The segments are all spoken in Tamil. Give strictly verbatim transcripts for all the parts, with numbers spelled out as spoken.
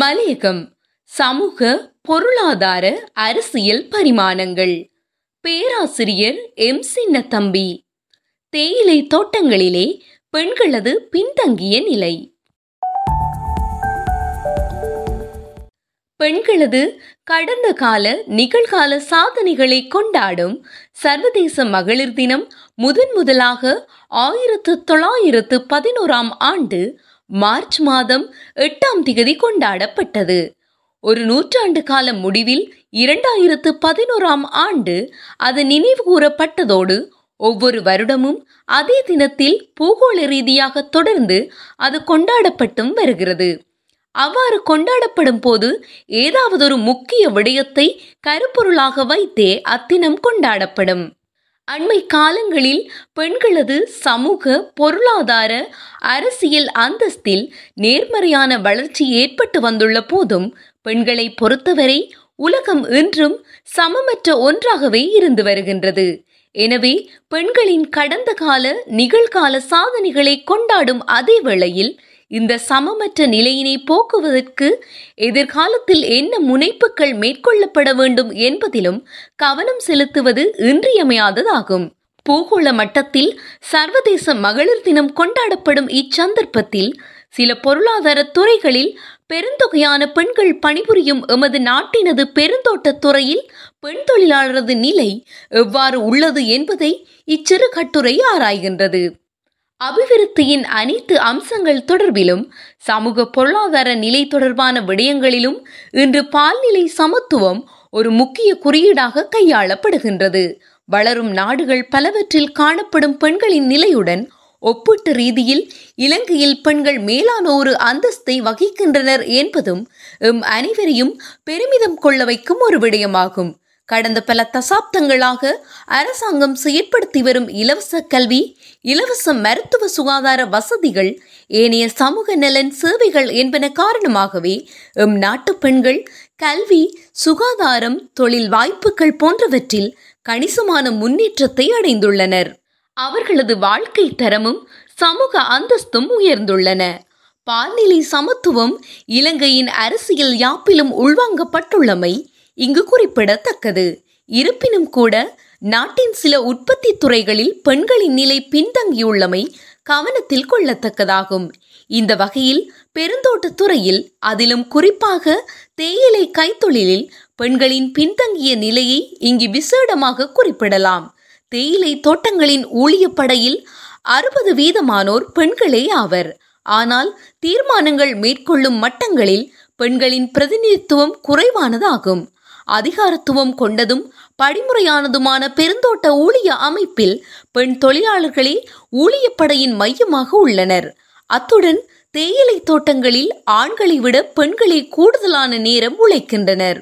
மலையகம் சமூக பொருளாதார அரசியல் பரிமாணங்கள். பேராசிரியர் எம். சின்னத்தம்பி. தேயிலை தோட்டங்களிலே பெண்களது பின்தங்கிய நிலை. பெண்களது கடந்த கால நிகழ்கால சாதனைகளை கொண்டாடும் சர்வதேச மகளிர் தினம் முதன் முதலாக ஆயிரத்து தொள்ளாயிரத்து பதினோராம் ஆண்டு மார்ச் மாதம் எட்டாம் திகதி கொண்டாடப்பட்டது. ஒரு நூற்றாண்டு கால முடிவில் இரண்டாயிரத்து பதினோராம் ஆண்டு அது நினைவு கூறப்பட்டதோடு ஒவ்வொரு வருடமும் அதே தினத்தில் பூகோள ரீதியாக தொடர்ந்து அது கொண்டாடப்பட்டும் வருகிறது. அவ்வாறு கொண்டாடப்படும் போது ஏதாவது ஒரு முக்கிய விடயத்தை கருப்பொருளாக வைத்தே அத்தினம் கொண்டாடப்படும். அண்மை காலங்களில் பெண்களது சமூக பொருளாதார அரசியல் அந்தஸ்தில் நேர்மறையான வளர்ச்சி ஏற்பட்டு வந்துள்ள போதும் பெண்களை பொறுத்தவரை உலகம் இன்றும் சமமற்ற ஒன்றாகவே இருந்து வருகின்றது. எனவே பெண்களின் கடந்த கால நிகழ்கால சாதனைகளை கொண்டாடும் அதே வேளையில் இந்த சமமற்ற நிலையினை போக்குவதற்கு எதிர்காலத்தில் என்ன முனைப்புகள் மேற்கொள்ளப்பட வேண்டும் என்பதிலும் கவனம் செலுத்துவது இன்றியமையாததாகும். பூகோள மட்டத்தில் சர்வதேச மகளிர் தினம் கொண்டாடப்படும் இச்சந்தர்ப்பத்தில் சில பொருளாதார துறைகளில் பெருந்தொகையான பெண்கள் பணிபுரியும் எமது நாட்டினது பெருந்தோட்ட துறையில் பெண் தொழிலாளரது நிலை எவ்வாறு உள்ளது என்பதை இச்சிறு கட்டுரை ஆராய்கின்றது. அபிவிருத்தியின் அனைத்து அம்சங்கள் தொடர்பிலும் சமூக பொருளாதார நிலை தொடர்பான விடயங்களிலும் இன்று பால்நிலை சமத்துவம் ஒரு முக்கிய குறியீடாக கையாளப்படுகின்றது. வளரும் நாடுகள் பலவற்றில் காணப்படும் பெண்களின் நிலையுடன் ஒப்பீட்டு ரீதியில் இலங்கையில் பெண்கள் மேலான ஒரு அந்தஸ்தை வகிக்கின்றனர் என்பதும் எம் அனைவரையும் பெருமிதம் கொள்ள வைக்கும் ஒரு விடயமாகும். கடந்த பல தசாப்தங்களாக அரசாங்கம் செயற்படுத்தி வரும் இலவச கல்வி, இலவச மருத்துவ சுகாதார வசதிகள், ஏனைய சமூக நலன் சேவைகள் என்பன காரணமாகவே எம் நாட்டு பெண்கள் கல்வி, சுகாதாரம், தொழில் வாய்ப்புகள் போன்றவற்றில் கணிசமான முன்னேற்றத்தை அடைந்துள்ளனர். அவர்களது வாழ்க்கை தரமும் சமூக அந்தஸ்தும் உயர்ந்துள்ளன. பால்நிலை சமத்துவம் இலங்கையின் அரசியல் யாப்பிலும் உள்வாங்கப்பட்டுள்ளமை இங்கு குறிப்பிடத்தக்கது. இருப்பினும் கூட நாட்டின் சில உற்பத்தி துறைகளில் பெண்களின் நிலை பின்தங்கியுள்ளமை கவனத்தில் கொள்ளத்தக்கதாகும். இந்த வகையில் பெருந்தோட்ட துறையில், அதிலும் குறிப்பாக தேயிலை கைத்தொழிலில் பெண்களின் பின்தங்கிய நிலையை இங்கு விசேடமாக குறிப்பிடலாம். தேயிலை தோட்டங்களின் ஊழிய படையில் அறுபது வீதமானோர் பெண்களே ஆவர். ஆனால் தீர்மானங்கள் மேற்கொள்ளும் மட்டங்களில் பெண்களின் பிரதிநிதித்துவம் குறைவானதாகும். அதிகாரத்துவம் கொண்டதும் படிமுறையானதுமான பெருந்தோட்ட ஊழிய அமைப்பில் பெண் தொழிலாளர்களே ஊழியப்படையின் மையமாக உள்ளனர். அத்துடன் தேயிலை தோட்டங்களில் ஆண்களை விட பெண்களே கூடுதலான நேரம் உழைக்கின்றனர்.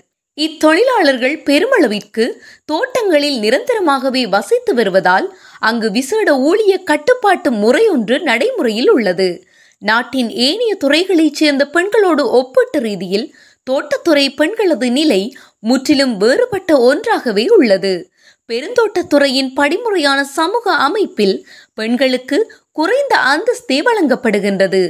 இத்தொழிலாளர்கள் பெருமளவிற்கு தோட்டங்களில் நிரந்தரமாகவே வசித்து வருவதால் அங்கு விசேட ஊழிய கட்டுப்பாட்டு முறையொன்று நடைமுறையில் உள்ளது. நாட்டின் ஏனைய துறைகளைச் சேர்ந்த பெண்களோடு ஒப்பீட்டு ரீதியில் தோட்டத்துறை பெண்களது நிலை முற்றிலும் வேறுபட்ட ஒன்றாகவே உள்ளது. பெருந்தோட்டத்துறையின் படிமுறையான சமூக அமைப்பில் பெண்களுக்கு குறைந்த அந்தஸ்தே வழங்கப்படுகின்றது.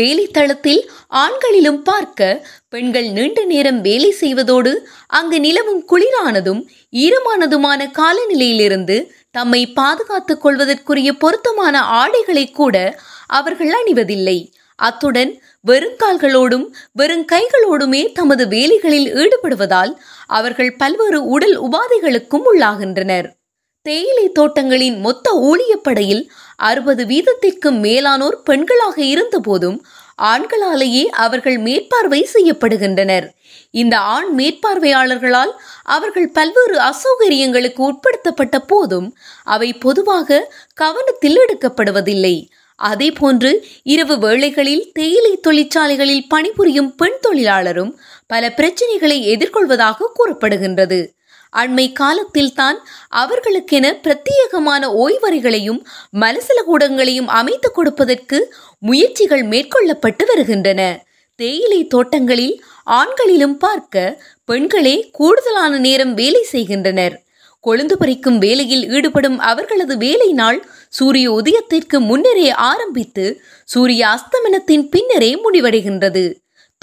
வேலைத்தளத்தில் ஆண்களிலும் பார்க்க பெண்கள் நீண்ட நேரம் வேலை செய்வதோடு அங்கு நிலவும் குளிரானதும் ஈரமானதுமான காலநிலையிலிருந்து தம்மை பாதுகாத்துக் கொள்வதற்குரிய பொருத்தமான ஆடைகளை கூட அவர்கள் அணிவதில்லை. அத்துடன் வெறுங்கால்களோடும் வெறும் கைகளோடுமே தமது வேலைகளில் ஈடுபடுவதால் அவர்கள் பல்வேறு உடல் உபாதைகளுக்கும் உள்ளாகின்றனர். தேயிலை தோட்டங்களின் மொத்த ஊழியப்படையில் அறுபது வீதத்திற்கும் மேலானோர் பெண்களாக இருந்த போதும் ஆண்களாலேயே அவர்கள் மேற்பார்வை செய்யப்படுகின்றனர். இந்த ஆண் மேற்பார்வையாளர்களால் அவர்கள் பல்வேறு அசௌகரியங்களுக்கு உட்படுத்தப்பட்ட போதும் அவை பொதுவாக கவனத்தில் எடுக்கப்படுவதில்லை. அதே போன்று இரவு வேளைகளில் தேயிலை தொழிற்சாலைகளில் பணிபுரியும் பெண் தொழிலாளரும் பல பிரச்சனைகளை எதிர்கொள்வதாக கூறப்படுகின்றது. அண்மை காலத்தில் தான் அவர்களுக்கென பிரத்யேகமான ஓய்வறைகளையும் மலசல கூடங்களையும் அமைத்து கொடுப்பதற்கு முயற்சிகள் மேற்கொள்ளப்பட்டு வருகின்றன. தேயிலை தோட்டங்களில் ஆண்களிலும் பார்க்க பெண்களே கூடுதலான நேரம் வேலை செய்கின்றனர். கொழுந்து பறிக்கும் வேலையில் ஈடுபடும் அவர்களது வேலை நாள் சூரிய உதயத்திற்கு முன்னரே ஆரம்பித்து சூரிய அஸ்தமனத்தின் பின்னரே முடிவடைகின்றது.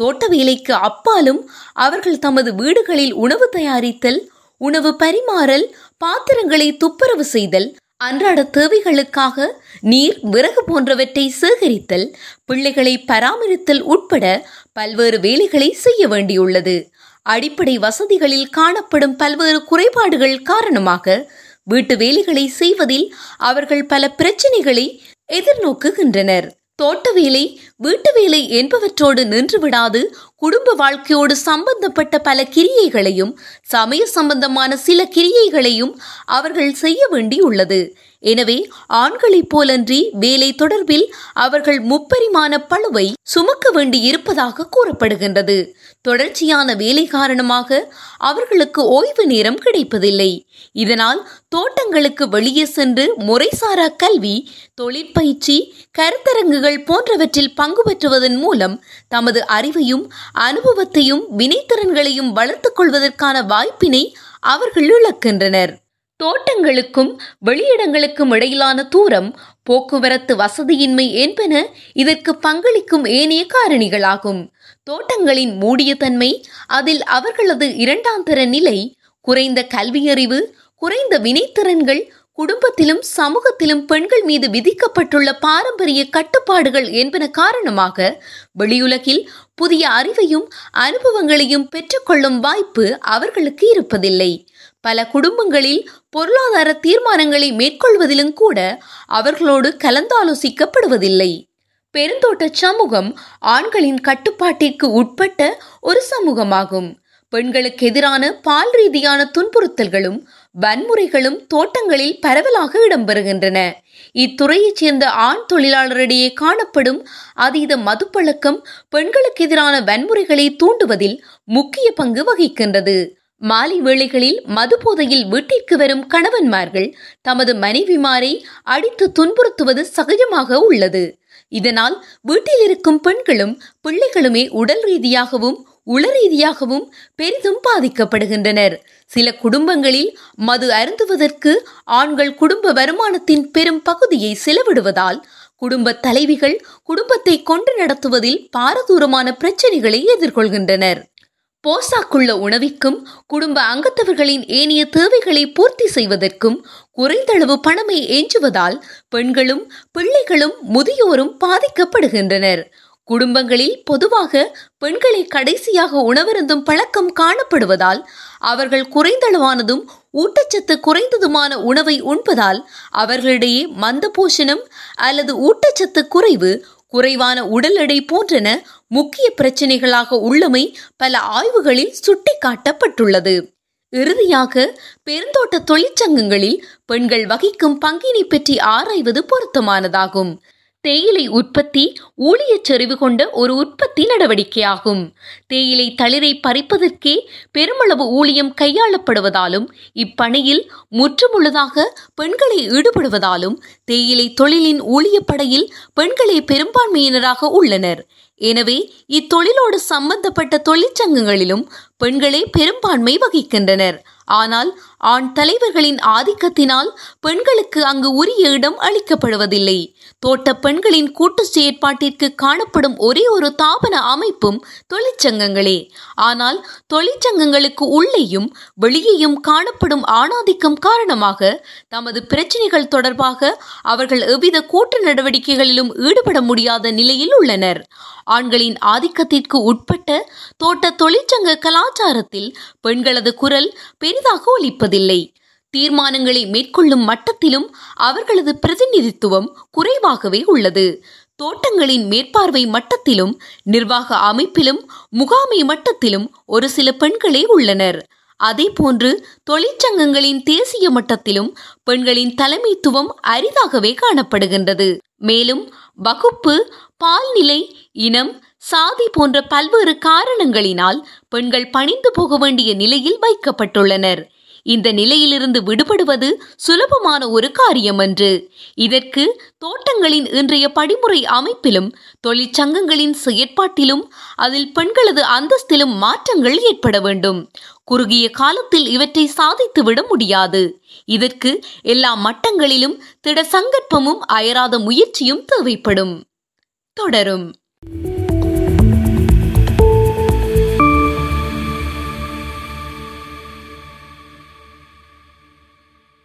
தோட்ட வேலைக்கு அப்பாலும் அவர்கள் தமது வீடுகளில் உணவு தயாரித்தல், உணவு பரிமாறல், பாத்திரங்களை துப்புரவு செய்தல், அன்றாட தேவைகளுக்காக நீர், விறகு போன்றவற்றை சேகரித்தல், பிள்ளைகளை பராமரித்தல் உட்பட பல்வேறு வேலைகளை செய்ய வேண்டியுள்ளது. அடிப்படை வசதிகளில் காணப்படும் பல்வேறு குறைபாடுகள் காரணமாக வீட்டு வேலைகளை செய்வதில் அவர்கள் பல பிரச்சனைகளை எதிர்நோக்குகின்றனர். தோட்ட வேலை, வீட்டு வேலை என்பவற்றோடு நின்றுவிடாது குடும்ப வாழ்க்கையோடு சம்பந்தப்பட்ட பல கிரியைகளையும் சமய சம்பந்தமான சில கிரியைகளையும் அவர்கள் செய்ய வேண்டியுள்ளது. எனவே ஆண்களைப் போலன்றி வேலை தொடர்பில் அவர்கள் முப்பரிமாண பளுவை சுமக்க வேண்டி இருப்பதாக கூறப்படுகின்றது. தொடர்ச்சியான வேலை காரணமாக அவர்களுக்கு ஓய்வு நேரம் கிடைப்பதில்லை. இதனால் தோட்டங்களுக்கு வெளியே சென்று முறைசாரா கல்வி, தொழிற்பயிற்சி, கருத்தரங்குகள் போன்றவற்றில் பங்கு பெற்றுவதன் மூலம் தமது அறிவையும் அனுபவத்தையும் வினைத்திறன்களையும் வளர்த்துக் கொள்வதற்கான வாய்ப்பினை அவர்கள் இழக்கின்றனர். தோட்டங்களுக்கும் வெளியிடங்களுக்கும் இடையிலான தூரம், போக்குவரத்து வசதியின்மை என்பன இதற்கு பங்களிக்கும் ஏனைய காரணிகளாகும். தோட்டங்களின் மூடிய தன்மை, அதில் அவர்களது இரண்டாம் தர நிலை, குறைந்த கல்வியறிவு, குறைந்த வினைத்திறன்கள், குடும்பத்திலும் சமூகத்திலும் பெண்கள் மீது விதிக்கப்பட்டுள்ள பாரம்பரிய கட்டுப்பாடுகள் என்பன காரணமாக வெளியுலகில் புதிய அறிவையும் அனுபவங்களையும் பெற்றுக்கொள்ளும் வாய்ப்பு அவர்களுக்கு இருப்பதில்லை. பல குடும்பங்களில் பொருளாதார தீர்மானங்களை மேற்கொள்வதிலும் கூட அவர்களோடு கலந்தாலோசிக்கப்படுவதில்லை. பெருந்தோட்ட சமூகம் ஆண்களின் கட்டுப்பாட்டிற்கு உட்பட்ட ஒரு சமூகமாகும். பெண்களுக்கு எதிரான பால் ரீதியான துன்புறுத்தல்களும் வன்முறைகளும் தோட்டங்களில் பரவலாக இடம்பெறுகின்றன. இத்துறையைச் சேர்ந்த ஆண் தொழிலாளரிடையே காணப்படும் அதீத மதுப்பழக்கம் பெண்களுக்கு எதிரான வன்முறைகளை தூண்டுவதில் முக்கிய பங்கு வகிக்கின்றது. மாலை வேளைகளில் மது போதையில் வீட்டிற்கு வரும் கணவன்மார்கள் தமது மனைவிமாரை அடித்து துன்புறுத்துவது சகஜமாக உள்ளது. இதனால் வீட்டில் இருக்கும் பெண்களும் பிள்ளைகளுமே உடல் ரீதியாகவும் உள ரீதியாகவும் பெரிதும் பாதிக்கப்படுகின்றனர். சில குடும்பங்களில் மது அருந்துவதற்கு ஆண்கள் குடும்ப வருமானத்தின் பெரும் பகுதியை செலவிடுவதால் குடும்ப தலைவிகள் குடும்பத்தை கொண்டு நடத்துவதில் பாரதூரமான பிரச்சனைகளை எதிர்கொள்கின்றனர். போசாக்குள்ள உணவிற்கும் குடும்ப அங்கத்தவர்களின் ஏனைய தேவைகளை பூர்த்தி செய்வதற்கும் குறைந்தளவு பணமே ஏஞ்சுவதால் பெண்களும் பிள்ளைகளும் முதியோரும் பாதிக்கப்படுகின்றனர். குடும்பங்களில் பொதுவாக பெண்களை கடைசியாக உணவருந்தும் பழக்கம் காணப்படுவதால் அவர்கள் குறைந்தளவானதும் ஊட்டச்சத்து குறைந்ததுமான உணவை உண்பதால் அவர்களிடையே மந்த போஷணம் அல்லது ஊட்டச்சத்து குறைவு, குறைவான உடல் எடை போன்றன முக்கிய பிரச்சனைகளாக உள்ளமை பல ஆய்வுகளில் சுட்டிக்காட்டப்பட்டுள்ளது. இறுதியாக பெருந்தோட்ட தொழிற்சங்கங்களில் பெண்கள் வகிக்கும் பங்கினை பற்றி ஆராய்வது பொருத்தமானதாகும். தேயிலை உற்பத்தி ஊழியச் செறிவு கொண்ட ஒரு உற்பத்தி நடவடிக்கையாகும். தேயிலை தளிரை பறிப்பதற்கே பெருமளவு ஊழியம் கையாளப்படுவதாலும் இப்பணியில் முற்றுமுழுதாக பெண்களை ஈடுபடுவதாலும் தேயிலை தொழிலின் ஊழியப்படையில் பெண்களே பெரும்பான்மையினராக உள்ளனர். எனவே இத்தொழிலோடு சம்பந்தப்பட்ட தொழிற்சங்கங்களிலும் பெண்களே பெரும்பான்மை வகிக்கின்றனர். ஆனால் ஆண் தலைவர்களின் ஆதிக்கத்தினால் பெண்களுக்கு அங்கு உரிய இடம் அளிக்கப்படுவதில்லை. தோட்ட பெண்களின் கூட்டு செயற்பாட்டிற்கு காணப்படும் ஒரே ஒரு தாபன அமைப்பும் தொழிற்சங்கங்களே. ஆனால் தொழிற்சங்கங்களுக்கு உள்ளேயும் வெளியேயும் காணப்படும் ஆணாதிக்கம் காரணமாக தமது பிரச்சனைகள் தொடர்பாக அவர்கள் எவ்வித கூட்டு நடவடிக்கைகளிலும் ஈடுபட முடியாத நிலையில் உள்ளனர். ஆண்களின் ஆதிக்கத்திற்கு உட்பட்ட தோட்ட தொழிற்சங்க கலாச்சாரத்தில் பெண்களது குரல் பெரிதாக ஒலிப்பதில்லை. தீர்மானங்களை மேற்கொள்ளும் மட்டத்திலும் அவர்களது பிரதிநிதித்துவம் குறைவாகவே உள்ளது. தோட்டங்களின் மேற்பார்வை மட்டத்திலும் நிர்வாக அமைப்பிலும் முகாமை மட்டத்திலும் ஒரு சில பெண்களே உள்ளனர். அதே போன்று தொழிற்சங்கங்களின் தேசிய மட்டத்திலும் பெண்களின் தலைமைத்துவம் அரிதாகவே காணப்படுகின்றது. மேலும் வகுப்பு, பால்நிலை, இனம், சாதி போன்ற பல்வேறு காரணங்களினால் பெண்கள் பணிந்து போக வேண்டிய நிலையில் வைக்கப்பட்டுள்ளனர். இந்த நிலையிலிருந்து விடுபடுவது சுலபமான ஒரு காரியமன்று. இதற்கு தோட்டங்களின் இன்றைய படிமுறை அமைப்பிலும் தொழிற்சங்கங்களின் செயற்பாட்டிலும் அதில் பெண்களது அந்தஸ்திலும் மாற்றங்கள் ஏற்பட வேண்டும். குறுகிய காலத்தில் இவற்றை சாதித்துவிட முடியாது. இதற்கு எல்லா மட்டங்களிலும் திட சங்கற்பமும் அயராத முயற்சியும் தேவைப்படும். தொடரும்.